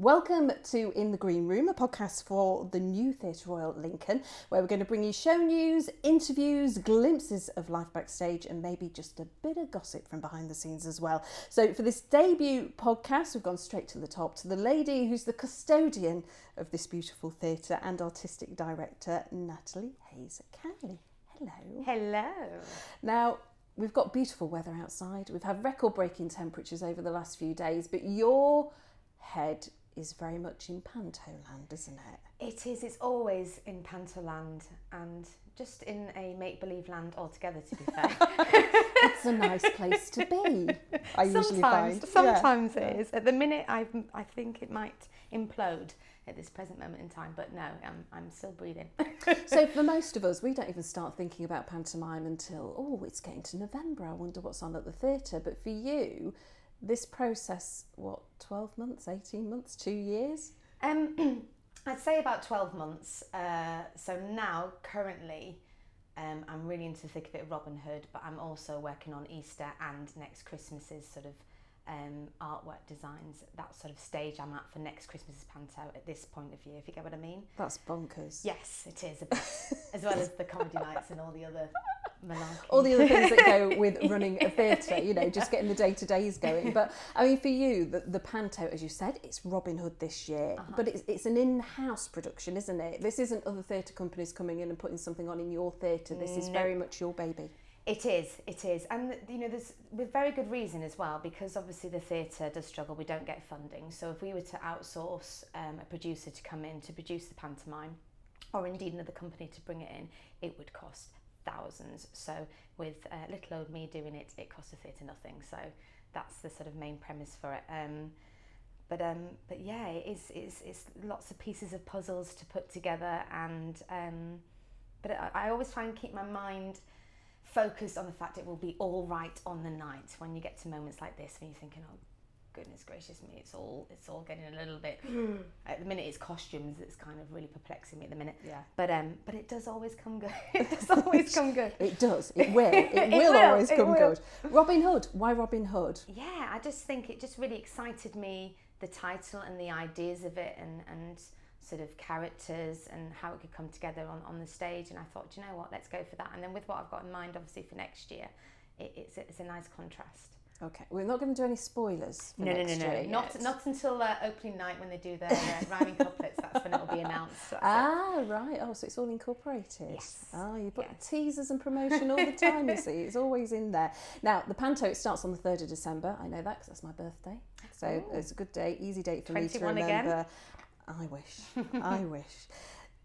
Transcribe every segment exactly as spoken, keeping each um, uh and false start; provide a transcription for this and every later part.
Welcome to In the Green Room, a podcast for the new Theatre Royal Lincoln, where we're going to bring you show news, interviews, glimpses of life backstage, and maybe just a bit of gossip from behind the scenes as well. So for this debut podcast, we've gone straight to the top to the lady who's the custodian of this beautiful theatre and artistic director, Natalie Hayes-Canley. Hello. Hello. Now, we've got beautiful weather outside. We've had record-breaking temperatures over the last few days, but your head is very much in Pantoland, isn't it? It is. It's always in Pantoland and just in a make-believe land altogether, to be fair. It's a nice place to be, I sometimes, usually find. Sometimes yeah. it is. At the minute, I I think it might implode at this present moment in time, but no, I'm, I'm still breathing. So for most of us, we don't even start thinking about pantomime until, oh, it's getting to November, I wonder what's on at the theatre. But for you, this process, what, twelve months, eighteen months, two years? Um, I'd say about twelve months. Uh, so now, currently, um, I'm really into the thick of it, Robin Hood, but I'm also working on Easter and next Christmas's sort of Um, artwork designs, that sort of stage I'm at for next Christmas's panto at this point of year, if you get what I mean. That's bonkers. Yes, it is, a bit, as well as the comedy nights and all the other malarkey. All the other things that go with running a theatre, you know, yeah. just getting the day-to-days going. But, I mean, for you, the, the panto, as you said, it's Robin Hood this year, uh-huh. but it's, it's an in-house production, isn't it? This isn't other theatre companies coming in and putting something on in your theatre. This no. is very much your baby. It is, it is. And, you know, there's with very good reason as well, because obviously the theatre does struggle, we don't get funding. So if we were to outsource um, a producer to come in to produce the pantomime, or indeed another company to bring it in, it would cost thousands. So with uh, little old me doing it, it costs the theatre nothing. So that's the sort of main premise for it. Um, but um, but yeah, it is, it's, it's lots of pieces of puzzles to put together. And um, but I, I always try and keep my mind focused on the fact it will be all right on the night. When you get to moments like this, when you're thinking, "Oh, goodness gracious me, it's all it's all getting a little bit." At the minute, it's costumes that's kind of really perplexing me at the minute. Yeah. But um, but it does always come good. It does always come good. It does. It will. It, it will, will always it come will. good. Robin Hood. Why Robin Hood? Yeah, I just think it just really excited me, the title and the ideas of it, and and sort of characters and how it could come together on, on the stage, and I thought, do you know what, let's go for that. And then with what I've got in mind, obviously, for next year, it, it's, a, it's a nice contrast. Okay, we're not going to do any spoilers for no, next no, no, year. No, not, not until uh, opening night when they do their uh, rhyming couplets, that's when it'll be announced. That's ah, it. right, oh, so it's all incorporated. Yes. Oh, you put yes. teasers and promotion all the time, you see, it's always in there. Now, the panto, it starts on the third of December, I know that because that's my birthday, so Ooh. it's a good day, easy date for me to remember. Again. I wish, I wish.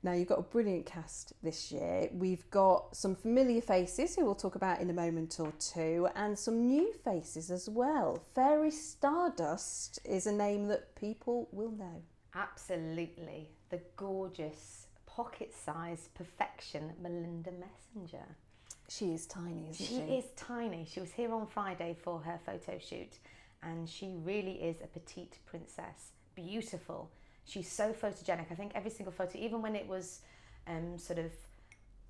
Now, you've got a brilliant cast this year. We've got some familiar faces who we'll talk about in a moment or two, and some new faces as well. Fairy Stardust is a name that people will know. Absolutely. The gorgeous, pocket-sized perfection, Melinda Messenger. She is tiny, isn't she? She is tiny. She was here on Friday for her photo shoot, and she really is a petite princess. Beautiful. She's so photogenic. I think every single photo, even when it was um, sort of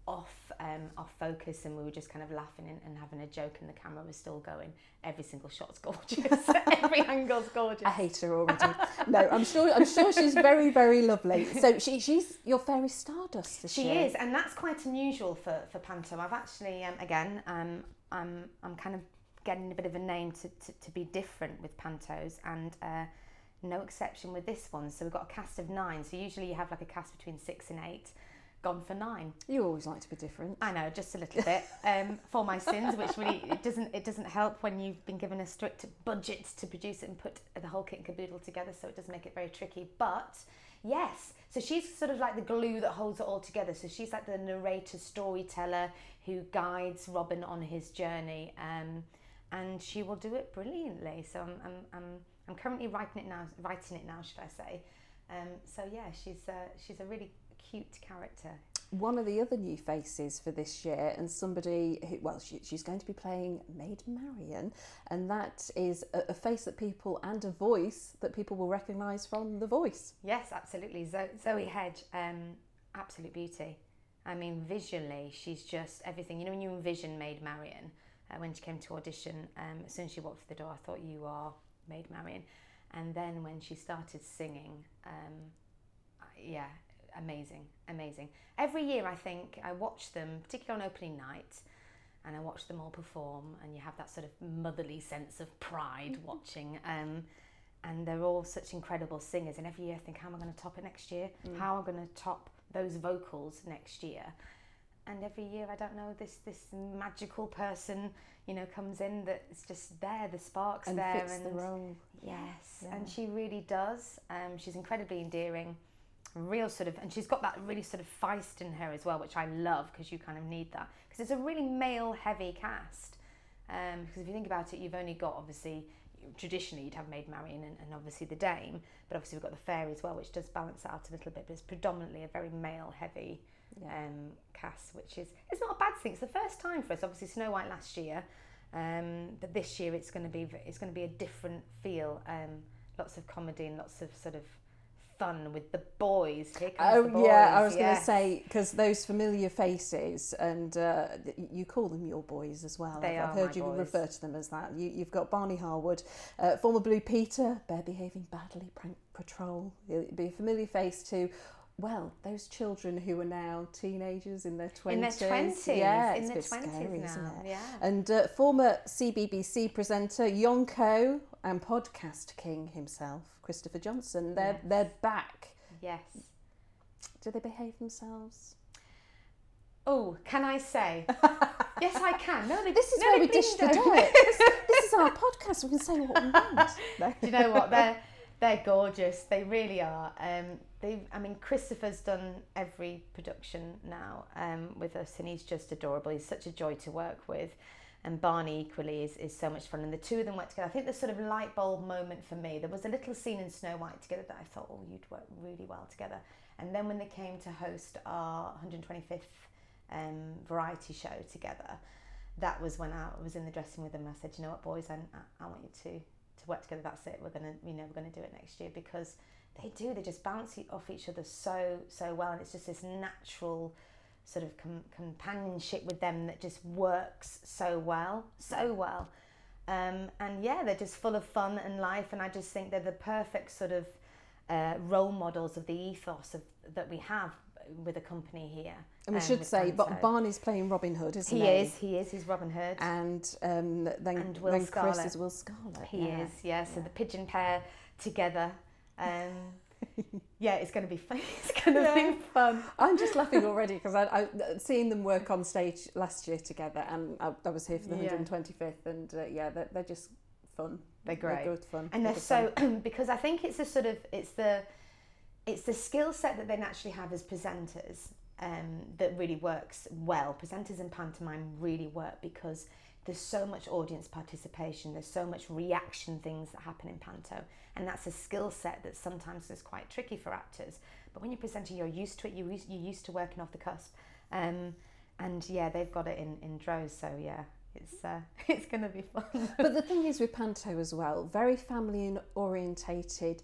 off um, off focus and we were just kind of laughing and, and having a joke and the camera was still going, every single shot's gorgeous. Every angle's gorgeous. I hate her already. No, I'm sure I'm sure she's very, very lovely. So she, she's your Fairy Stardust, is she? She is, and that's quite unusual for, for Panto. I've actually, um, again, um, I'm, I'm kind of getting a bit of a name to, to, to be different with Pantos, and uh, no exception with this one. So we've got a cast of nine, so usually you have like a cast between six and eight, gone for nine. You always like to be different. I know, just a little bit, um, for my sins, which really it doesn't it doesn't help when you've been given a strict budget to produce it and put the whole kit and caboodle together, so it does make it very tricky. But yes, so she's sort of like the glue that holds it all together. So she's like the narrator, storyteller who guides Robin on his journey, um, and she will do it brilliantly. So I'm, I'm, I'm I'm currently writing it now. Writing it now, should I say? Um, so yeah, she's a, she's a really cute character. One of the other new faces for this year, and somebody who, well, she, she's going to be playing Maid Marian, and that is a, a face that people and a voice that people will recognise from The Voice. Yes, absolutely. Zo- Zoe Hedge, um, absolute beauty. I mean, visually, she's just everything. You know, when you envision Maid Marian, uh, when she came to audition, um, as soon as she walked through the door, I thought, you are Maid Marian. And then when she started singing, um, yeah, amazing, amazing. Every year, I think, I watch them, particularly on opening night, and I watch them all perform, and you have that sort of motherly sense of pride watching. Um, and they're all such incredible singers. And every year I think, how am I going to top it next year? Mm. How am I going to top those vocals next year? And every year, I don't know, this this magical person, you know, comes in that's just there, the spark's and there. Fits and fits the role. Yes, yeah. And she really does. Um, she's incredibly endearing, real sort of, and she's got that really sort of feist in her as well, which I love, because you kind of need that. Because it's a really male-heavy cast. Um, because if you think about it, you've only got, obviously, traditionally you'd have Maid Marian and, and obviously the Dame, but obviously we've got the Fairy as well, which does balance out a little bit, but it's predominantly a very male-heavy yeah. um, cast, which is, it's not a bad thing. It's the first time for us, obviously Snow White last year, um, but this year it's going to be it's going to be a different feel. Um, lots of comedy and lots of sort of fun with the boys. Here comes oh the boys. yeah, I was yes. going to say, because those familiar faces, and uh, you call them your boys as well. They I've, are I've heard my you boys. Refer to them as that. You, you've got Barney Harwood, uh, former Blue Peter, Bear Behaving Badly, Prank Patrol. It'd be a familiar face to, well, those children who are now teenagers in their twenties. In their twenties, yeah, in their twenties now. Yeah. And uh, former C B B C presenter Yonko and podcast king himself, Christopher Johnson. They're yes. they're back. Yes. Do they behave themselves? Oh, can I say? Yes, I can. No, they, this is no, where we dish the dirt. This, this is our podcast. We can say what we want. No. Do you know what? They're they're gorgeous. They really are. Um, they. I mean, Christopher's done every production now um, with us, and he's just adorable. He's such a joy to work with. And Barney equally is, is so much fun. And the two of them work together. I think the sort of light bulb moment for me, there was a little scene in Snow White together that I thought, oh, you'd work really well together. And then when they came to host our one hundred twenty-fifth um, variety show together, that was when I was in the dressing room with them. And I said, you know what, boys, I, I want you to, to work together. That's it. We're gonna, you know, we're gonna do it next year, because they do. They just bounce off each other so so well, and it's just this natural sort of com- companionship with them that just works so well, so well. Um, and yeah, they're just full of fun and life, and I just think they're the perfect sort of uh, role models of the ethos of, that we have with a company here. And we um, should say, but Barney's playing Robin Hood, isn't he? He is, he is, he's Robin Hood. And um, then, and Will then Chris is Will Scarlet. He yeah. is, yeah, so yeah. the pigeon pair together. Um, Yeah, it's going to be fun. It's going to yeah. be fun. I'm just laughing already, because I, I seen them work on stage last year together, and I, I was here for the yeah. one hundred twenty-fifth, and uh, yeah, they're, they're just fun. They're great. They're good fun. And they're, they're so fun. Because I think it's the sort of it's the it's the skill set that they naturally have as presenters um, that really works well. Presenters and pantomime really work, because there's so much audience participation, there's so much reaction things that happen in panto, and that's a skill set that sometimes is quite tricky for actors. But when you're presenting, you're used to it, you're used to working off the cusp. Um, and yeah, they've got it in, in droves, so yeah, it's uh, it's going to be fun. But the thing is with panto as well, very family orientated,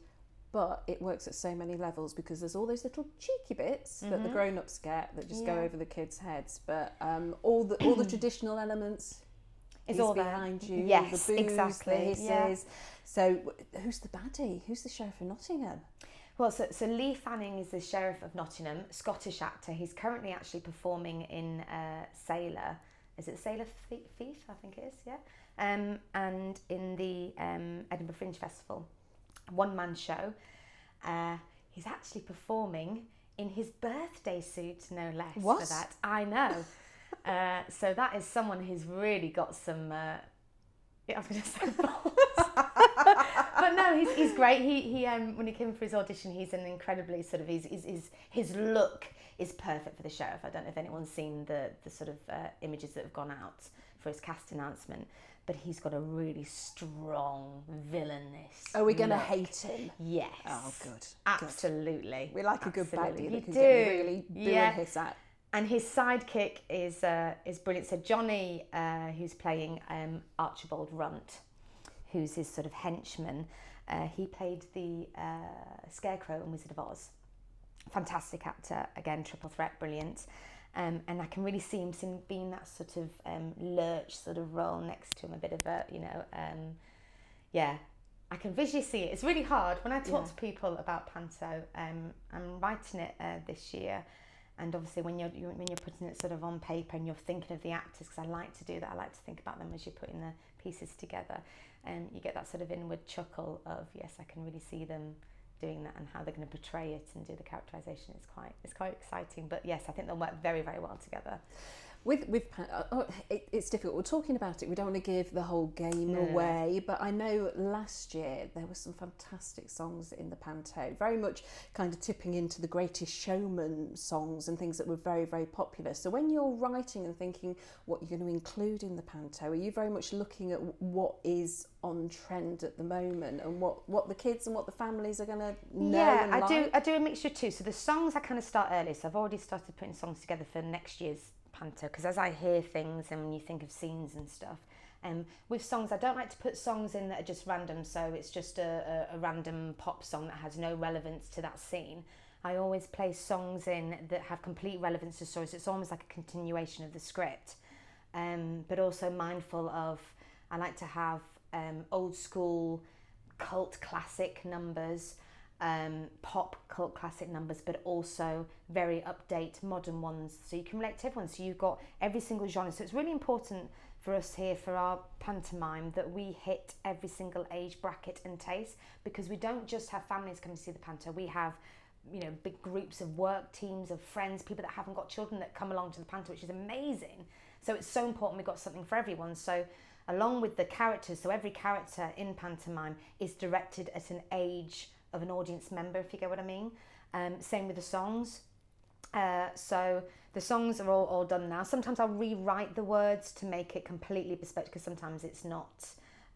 but it works at so many levels, because there's all those little cheeky bits mm-hmm. that the grown-ups get that just yeah. go over the kids' heads, but um, all the all the traditional elements... It's all behind you. Yes, the booze, exactly. The hisses. Yeah. So, who's the baddie? Who's the Sheriff of Nottingham? Well, so, so Lee Fanning is the Sheriff of Nottingham, Scottish actor. He's currently actually performing in uh, Sailor. Is it Sailor Thief? I think it is, yeah. Um, and in the um, Edinburgh Fringe Festival, one-man show. Uh, he's actually performing in his birthday suit, no less. What? For that. I know. Uh, so that is someone who's really got some. Uh, yeah, I was going to say balls, but no, he's he's great. He he um, when he came for his audition, he's an incredibly sort of his his his look is perfect for the sheriff. I don't know if anyone's seen the the sort of uh, images that have gone out for his cast announcement, but he's got a really strong villainous. Are we going to hate him? Yes. Oh, good. Absolutely. Good. We like Absolutely. a good baddie that can do. get really do yeah. a hiss at. And his sidekick is uh, is brilliant. So Johnny, uh, who's playing um, Archibald Runt, who's his sort of henchman, uh, he played the uh, Scarecrow in Wizard of Oz. Fantastic actor, again, triple threat, brilliant. Um, and I can really see him being that sort of um, lurch sort of role next to him, a bit of a, you know, um, yeah, I can visually see it. It's really hard. When I talk yeah. to people about Panto, um, I'm writing it uh, this year, and obviously when you're, you're when you're putting it sort of on paper and you're thinking of the actors, because I like to do that. I like to think about them as you're putting the pieces together, and you get that sort of inward chuckle of, yes, I can really see them doing that and how they're going to portray it and do the characterisation. It's quite it's quite exciting. But yes, I think they'll work very, very well together. With with oh, it, it's difficult. We're talking about it. We don't want to give the whole game no. away. But I know last year there were some fantastic songs in the Panto, very much kind of tipping into the Greatest Showman songs and things that were very, very popular. So when you're writing and thinking what you're going to include in the Panto, are you very much looking at what is on trend at the moment and what, what the kids and what the families are going to know? Yeah, and I like? do. I do a mixture too. So the songs I kind of start early. So I've already started putting songs together for next year's Panto, because as I hear things and when you think of scenes and stuff, um, with songs I don't like to put songs in that are just random, so it's just a, a, a random pop song that has no relevance to that scene. I always play songs in that have complete relevance to stories. It's almost like a continuation of the script, um, but also mindful of, I like to have um, old school cult classic numbers, Um, pop cult classic numbers, but also very update modern ones, so you can relate to everyone. So you've got every single genre. So it's really important for us here, for our pantomime, that we hit every single age bracket and taste, because we don't just have families come to see the Panto. We have, you know, big groups of work teams, of friends, people that haven't got children that come along to the Panto, which is amazing. So it's so important we've got something for everyone. So along with the characters, so every character in pantomime is directed at an age of an audience member, if you get what I mean. Um, same with the songs. Uh, so the songs are all, all done now. Sometimes I'll rewrite the words to make it completely bespoke, because sometimes it's not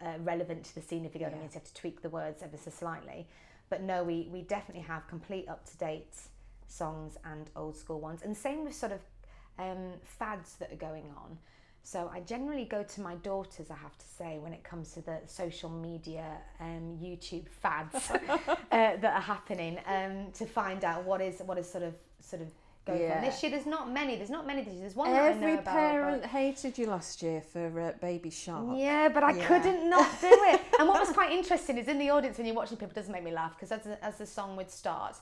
uh, relevant to the scene, if you get what yeah. I mean, so you have to tweak the words ever so slightly. But no, we, we definitely have complete up-to-date songs and old school ones. And same with sort of um, fads that are going on. So I generally go to my daughters, I have to say, when it comes to the social media and um, YouTube fads uh, that are happening, um, to find out what is what is sort of sort of going yeah. on. This year, there's not many. There's not many this year. There's one Every that I know about. Every parent but... hated you last year for uh, Baby Shark. Yeah, but I yeah. couldn't not do it. And what was quite interesting is in the audience when you're watching people, it doesn't make me laugh, because as, as the song would start,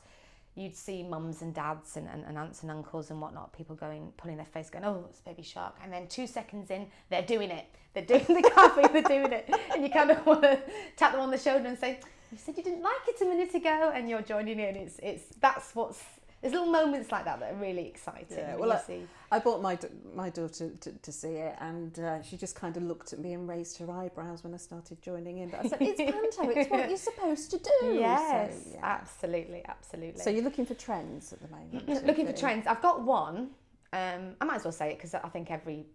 you'd see mums and dads and, and, and aunts and uncles and whatnot, people going, pulling their face, going, oh, it's Baby Shark. And then two seconds in, they're doing it. They're doing the coffee, they're doing it. And you kind of want to tap them on the shoulder and say, you said you didn't like it a minute ago, and you're joining in. It's, it's, that's what's, there's little moments like that that are really exciting. Yeah, well, I, see. I brought my my daughter to, to, to see it, and uh, she just kind of looked at me and raised her eyebrows when I started joining in. But I said, it's Panto, it's what you're supposed to do. Yes, so, yeah. absolutely, absolutely. So you're looking for trends at the moment? Looking for trends. I've got one. Um, I might as well say it, because I think every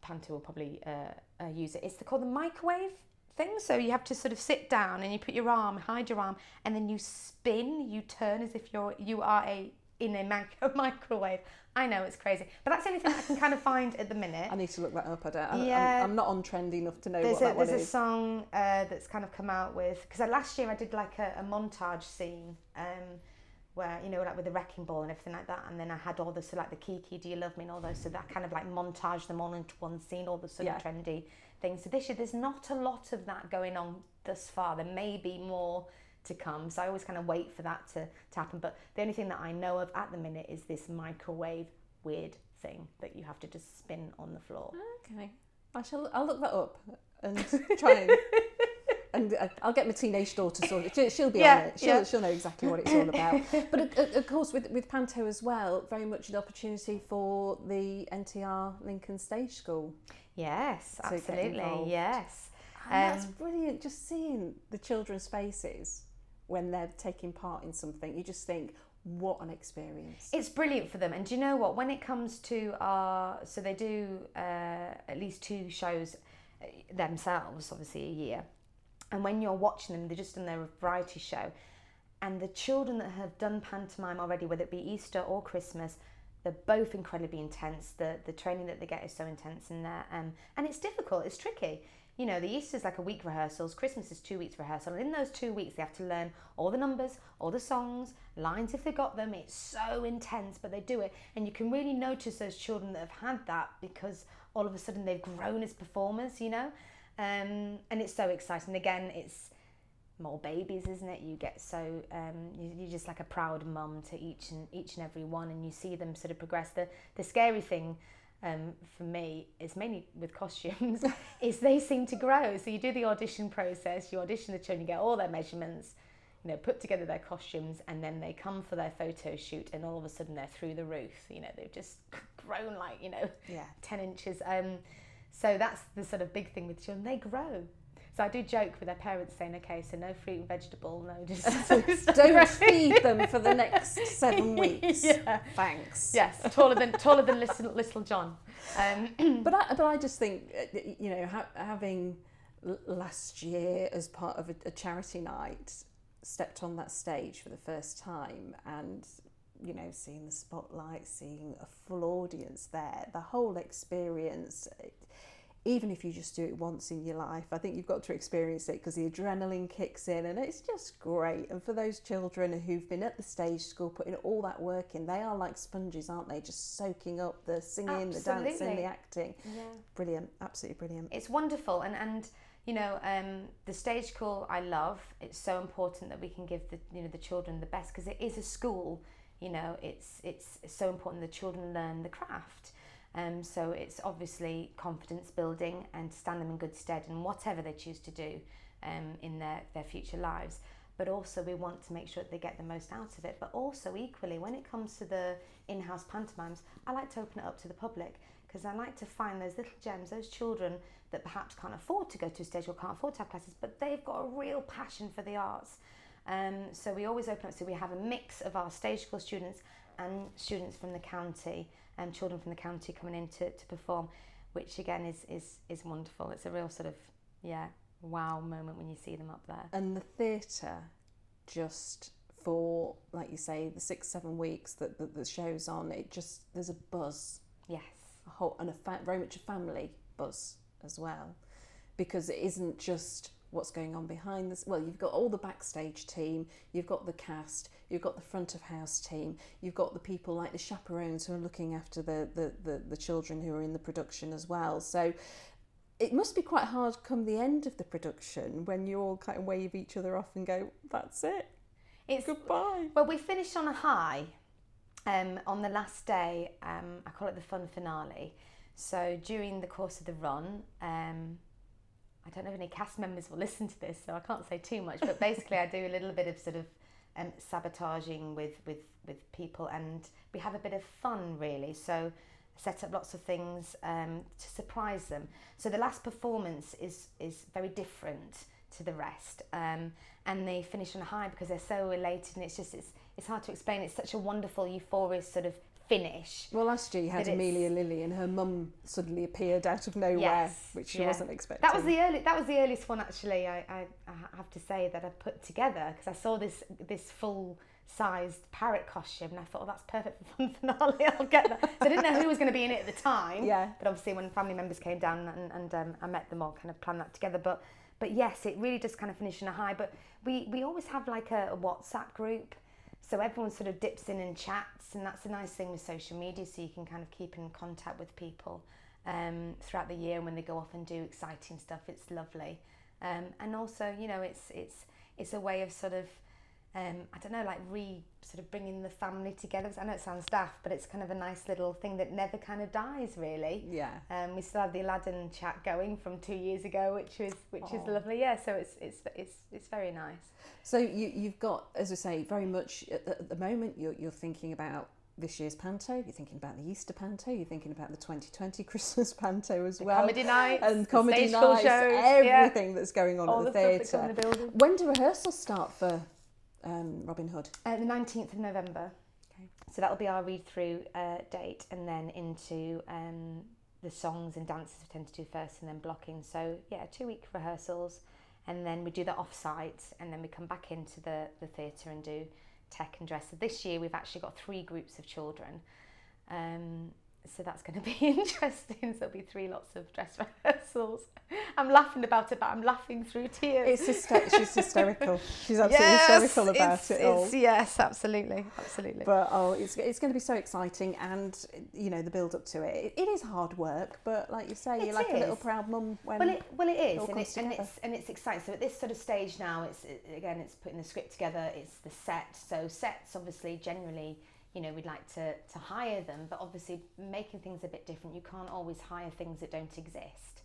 Panto will probably uh, uh, use it. It's the, called the microwave thing. So you have to sort of sit down and you put your arm, hide your arm, and then you spin, you turn as if you're you are a... in a, man- a microwave. I know, it's crazy. But that's the only thing I can kind of find at the minute. I need to look that up. I don't, I, yeah. I'm, I'm not on trend enough to know there's what a, that one is. There's a song uh, that's kind of come out with, because last year I did like a, a montage scene um, where, you know, like with the wrecking ball and everything like that, and then I had all the, so like the Kiki, Do You Love Me and all those, so that kind of like montage them all into one scene, all the sort yeah. of trendy things. So this year there's not a lot of that going on thus far. There may be more to come, so I always kind of wait for that to, to happen. But the only thing that I know of at the minute is this microwave weird thing that you have to just spin on the floor. Okay, I shall. I'll look that up and try and. And I'll get my teenage daughter sorted. She'll be yeah, on it. She'll, yeah. she'll know exactly what it's all about. But of course, with with Panto as well, very much an opportunity for the N T R Lincoln Stage School. Yes, absolutely. Yes, and um, that's brilliant. Just seeing the children's faces when they're taking part in something, you just think, what an experience. It's brilliant for them. And do you know what, when it comes to our, so they do uh, at least two shows themselves, obviously, a year, and when you're watching them, they're just in their variety show, and the children that have done pantomime already, whether it be Easter or Christmas, they're both incredibly intense. The the training that they get is so intense in there, um, and it's difficult, it's tricky. You know, the Easter's like a week rehearsals, Christmas is two weeks rehearsal, and in those two weeks they have to learn all the numbers, all the songs, lines if they got them. It's so intense, but they do it, and you can really notice those children that have had that, because all of a sudden they've grown as performers, you know, um, and it's so exciting. Again, it's more babies, isn't it? You get so um, you, you're just like a proud mum to each and each and every one, and you see them sort of progress. The the scary thing um, for me is mainly with costumes is they seem to grow. So you do the audition process, you audition the children, you get all their measurements, you know, put together their costumes, and then they come for their photo shoot, and all of a sudden they're through the roof. You know, they've just grown like, you know, yeah. ten inches. Um, so that's the sort of big thing with children. They grow. So I do joke with their parents saying, okay, so no fruit and vegetable, no, just don't feed them for the next seven weeks. Yeah. Thanks. Yes, taller than taller than little, little John. Um, but I, but I just think, you know, ha- having last year as part of a, a charity night, stepped on that stage for the first time, and you know, seeing the spotlight, seeing a full audience there, the whole experience. It, even if you just do it once in your life, I think you've got to experience it, because the adrenaline kicks in and it's just great. And for those children who've been at the stage school putting all that work in, they are like sponges, aren't they? Just soaking up the singing, absolutely. The dancing, the acting. Yeah. Brilliant, absolutely brilliant. It's wonderful. And, and you know, um, the stage school I love. It's so important that we can give the, you know, the children the best, because it is a school. You know, it's, it's so important that children learn the craft. Um, so it's obviously confidence building and to stand them in good stead in whatever they choose to do um, in their, their future lives. But also we want to make sure that they get the most out of it. But also equally, when it comes to the in-house pantomimes, I like to open it up to the public, because I like to find those little gems, those children that perhaps can't afford to go to a stage or can't afford to have classes, but they've got a real passion for the arts. Um, so we always open up, so we have a mix of our stage school students and students from the county, and children from the county coming in to, to perform, which again is, is is wonderful. It's a real sort of, yeah, wow moment when you see them up there. And the theatre, just for, like you say, the six, seven weeks that the, the show's on, it just, there's a buzz. Yes. A whole, and a fa- very much a family buzz as well, because it isn't just what's going on behind this. Well, you've got all the backstage team, you've got the cast, you've got the front of house team, you've got the people like the chaperones who are looking after the, the, the, the children who are in the production as well. So it must be quite hard come the end of the production when you all kind of wave each other off and go, that's it, it's goodbye. Well, we finished on a high um, on the last day. Um, I call it the fun finale. So during the course of the run, um, I don't know if any cast members will listen to this, so I can't say too much, but basically I do a little bit of sort of um, sabotaging with, with, with people, and we have a bit of fun really. So I set up lots of things um, to surprise them. So the last performance is, is very different to the rest, um, and they finish on a high because they're so elated, and it's just, it's, it's hard to explain. It's such a wonderful, euphorious sort of finish. Well, last year you had Amelia Lily, and her mum suddenly appeared out of nowhere, yes, which she yeah. wasn't expecting. That was the early. That was the earliest one actually. I, I, I have to say that I put together, because I saw this this full sized parrot costume and I thought, oh, that's perfect for fun finale. I'll get that. So I didn't know who was going to be in it at the time. Yeah. But obviously, when family members came down and, and um, I met them all, kind of planned that together. But but yes, it really does kind of finish on a high. But we we always have like a, a WhatsApp group. So everyone sort of dips in and chats, and that's a nice thing with social media, so you can kind of keep in contact with people um, throughout the year, and when they go off and do exciting stuff, it's lovely. Um, and also, you know, it's it's it's a way of sort of, um, I don't know, like re sort of bringing the family together. I know it sounds daft, but it's kind of a nice little thing that never kind of dies, really. Yeah. Um, we still have the Aladdin chat going from two years ago, which is which Aww. Is lovely. Yeah. So it's it's it's it's very nice. So you you've got, as I say, very much at the, at the moment you're you're thinking about this year's panto. You're thinking about the Easter panto. You're thinking about the twenty twenty Christmas panto as the well. Comedy nights and comedy stage nights, shows, everything yeah. that's going on All at the, the theatre. The when do rehearsals start for? Um, Robin Hood? Uh, the nineteenth of November. Okay. So that'll be our read-through uh, date, and then into um, the songs and dances we tend to do first, and then blocking. So yeah, two-week rehearsals, and then we do that off-site, and then we come back into the, the theatre and do tech and dress. So this year we've actually got three groups of children. Um, So that's going to be interesting. So there'll be three lots of dress rehearsals. I'm laughing about it, but I'm laughing through tears. It's hyster- she's hysterical. She's absolutely yes, hysterical about it's, it all. It's, yes, absolutely, absolutely. But oh, it's it's going to be so exciting, and you know the build up to it. It, it is hard work, but like you say, it you're like is. a little proud mum when. Well, it well it is, it and, it, and it's and it's exciting. So at this sort of stage now, it's it, again, it's putting the script together. It's the set. So sets, obviously, generally. You know, we'd like to, to hire them, but obviously making things a bit different, you can't always hire things that don't exist.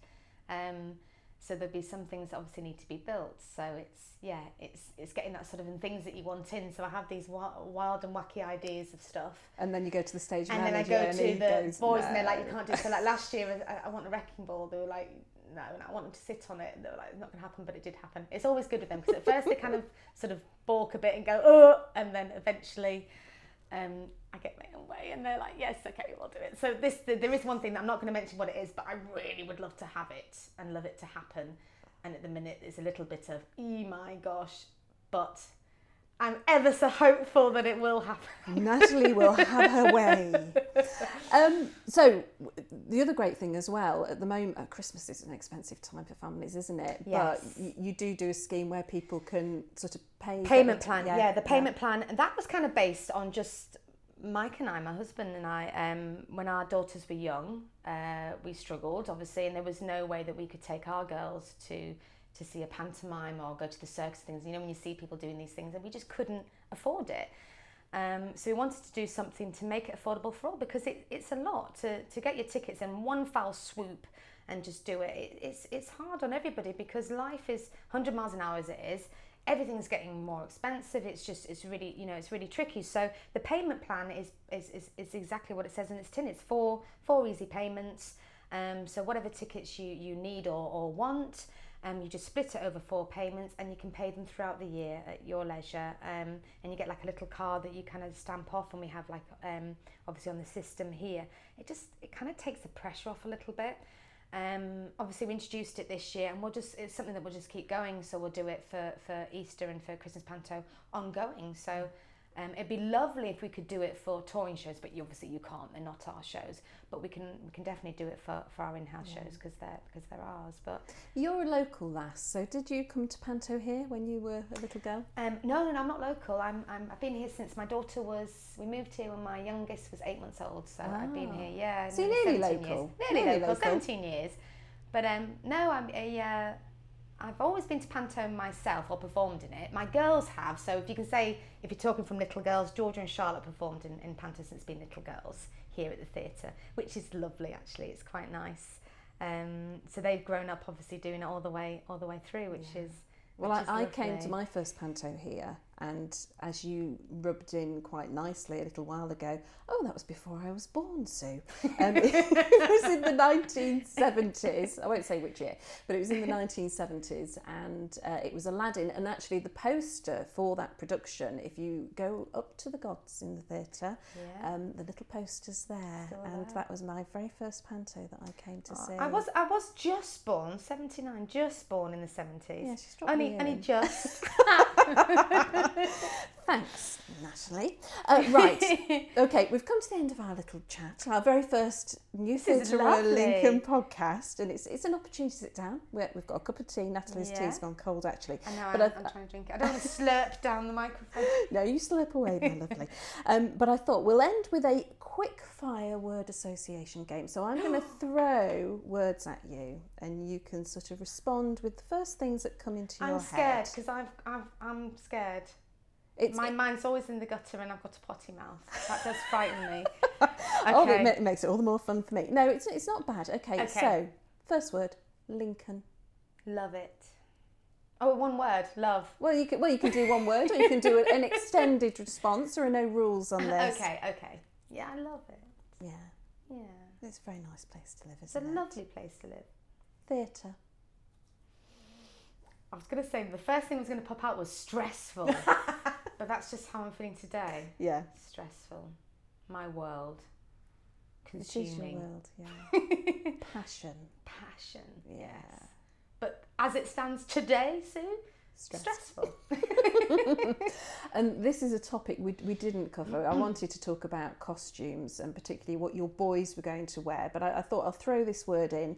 Um, so there'll be some things that obviously need to be built. So it's, yeah, it's it's getting that sort of and things that you want in. So I have these wild, wild and wacky ideas of stuff. And then you go to the stage and manager then I go and to the goes, boys no. and they're like, you can't do it. So like last year, I, I want a wrecking ball. They were like, no, and I want them to sit on it. And they were like, it's not going to happen, but it did happen. It's always good with them because at first they kind of sort of balk a bit and go, oh, and then eventually... Um, I get my own way, and they're like, yes, okay, we'll do it. So this, the, there is one thing that I'm not going to mention what it is, but I really would love to have it and love it to happen. And at the minute, it's a little bit of, oh my gosh, but I'm ever so hopeful that it will happen. Natalie will have her way. Um, so the other great thing as well, at the moment, oh, Christmas is an expensive time for families, isn't it? Yes. But you, you do do a scheme where people can sort of pay. Payment plan, yeah, yeah the payment yeah. plan. And that was kind of based on just Mike and I, my husband and I, um, when our daughters were young, uh, we struggled, obviously, and there was no way that we could take our girls to... to see a pantomime or go to the circus things, you know, when you see people doing these things, and we just couldn't afford it. Um, so we wanted to do something to make it affordable for all, because it, it's a lot to, to get your tickets in one foul swoop and just do it. it. It's it's hard on everybody because life is one hundred miles an hour as it is. Everything's getting more expensive. It's just, it's really, you know, it's really tricky. So the payment plan is is is, is exactly what it says in its tin. It's four, four easy payments. Um, so whatever tickets you, you need or, or want, Um, you just split it over four payments and you can pay them throughout the year at your leisure. Um, and you get like a little card that you kind of stamp off, and we have like, um, obviously on the system here. It just, it kind of takes the pressure off a little bit. Um, obviously we introduced it this year, and we'll just, it's something that we'll just keep going. So we'll do it for, for Easter and for Christmas Panto ongoing. So um, it'd be lovely if we could do it for touring shows, but you, obviously you can't, they're not our shows. But we can we can definitely do it for, for our in-house yeah. shows because they're because they're ours. But you're a local lass, so did you come to Panto here when you were a little girl? Um, no, no, I'm not local. I'm, I'm I've been here since my daughter was. We moved here when my youngest was eight months old, so ah. I've been here. Yeah, so you're nearly local. Years. Nearly, nearly local, local, seventeen years. But um, no, I'm a. Uh, I've always been to Panto myself or performed in it. My girls have, so if you can say, if you're talking from little girls, Georgia and Charlotte performed in, in Panto since being little girls here at the theatre, which is lovely actually, it's quite nice. Um, so they've grown up obviously doing it all the way all the way through, which yeah. is Well, which I, is I came to my first Panto here, and as you rubbed in quite nicely a little while ago, oh, that was before I was born, Sue. Um, it was in the nineteen seventies. I won't say which year, but it was in the nineteen seventies, and uh, it was Aladdin. And actually, the poster for that production, if you go up to the gods in the theatre, yeah. um, the little poster's there, Still and there. That was my very first Panto that I came to oh, see. I was I was just born, seventy-nine, just born in the seventies. Yeah, she's dropped me Only just. Thanks, Natalie. Uh, right, okay, we've come to the end of our little chat, our very first new Theatre Royal Lincoln podcast, and it's it's an opportunity to sit down. We're, we've got a cup of tea. Natalie's yeah. tea's gone cold, actually. I know, but I'm, I, I'm trying to drink it. I don't want to slurp down the microphone. No, you slurp away, my lovely. Um, but I thought we'll end with a quick fire word association game. So I'm going to throw words at you, and you can sort of respond with the first things that come into I'm your head. I'm scared, because I've, I've, I'm scared. It's, My it, mind's always in the gutter, and I've got a potty mouth. That does frighten me. Okay. Oh, it ma- makes it all the more fun for me. No, it's it's not bad. Okay, okay, so first word, Lincoln. Love it. Oh, one word, love. Well, you can well you can do one word, or you can do an extended response. There are no rules on this. Okay, okay. Yeah, I love it. Yeah. Yeah. It's a very nice place to live, isn't it? It's a lovely place to live. Theatre. I was going to say the first thing that was going to pop out was stressful. But that's just how I'm feeling today. Yeah. Stressful. My world. Consuming. World, yeah. Passion. Passion. Yes. Yeah. But as it stands today, Sue, stressful. stressful. And this is a topic we we didn't cover. I wanted to talk about costumes and particularly what your boys were going to wear, but I, I thought I'll throw this word in,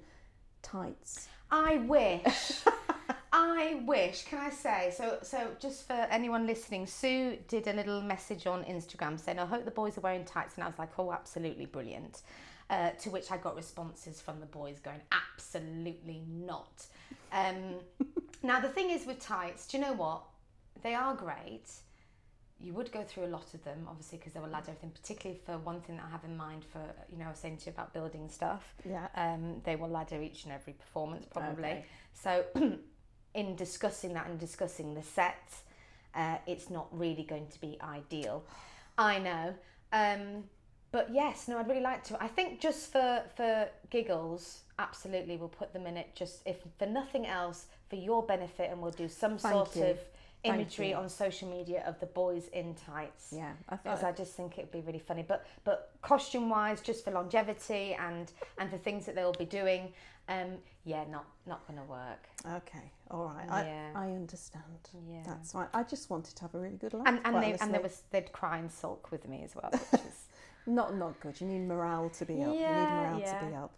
tights. I wish. I wish. Can I say, so so just for anyone listening, Sue did a little message on Instagram saying, I hope the boys are wearing tights. And I was like, oh, absolutely brilliant. Uh, to which I got responses from the boys going, absolutely not. Um, now, the thing is with tights, do you know what? They are great. You would go through a lot of them, obviously, because they were lads, everything, particularly for one thing that I have in mind for, you know, I was saying to you about building stuff. Yeah. Um, they will ladder each and every performance, probably. Okay. So... in discussing that and discussing the sets, uh, it's not really going to be ideal. I know. Um, but yes, no, I'd really like to. I think just for, for giggles, absolutely, we'll put them in it, just if for nothing else, for your benefit, and we'll do some Thank sort you. of imagery on social media of the boys in tights. Yeah, I because I just think it'd be really funny. But but costume wise, just for longevity and and for things that they'll be doing, um, yeah, not not going to work. Okay, all right. Yeah. I, I understand. Yeah, that's fine. I just wanted to have a really good laugh. And and they honestly. and there was they'd cry and sulk with me as well, which is not not good. You need morale to be up. Yeah, you need morale yeah. to be up.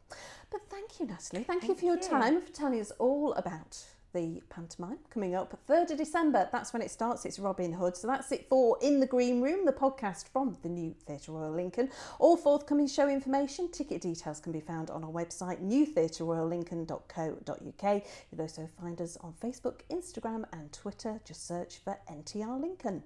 But thank you, Natalie. Thank, thank you for your you. time for telling us all about the pantomime coming up third of December. That's when it starts. It's Robin Hood. So that's it for In the Green Room, the podcast from the new Theatre Royal Lincoln. All forthcoming show information, ticket details can be found on our website, new theatre royal lincoln dot co dot uk. You'll also find us on Facebook, Instagram and Twitter. Just search for N T R Lincoln.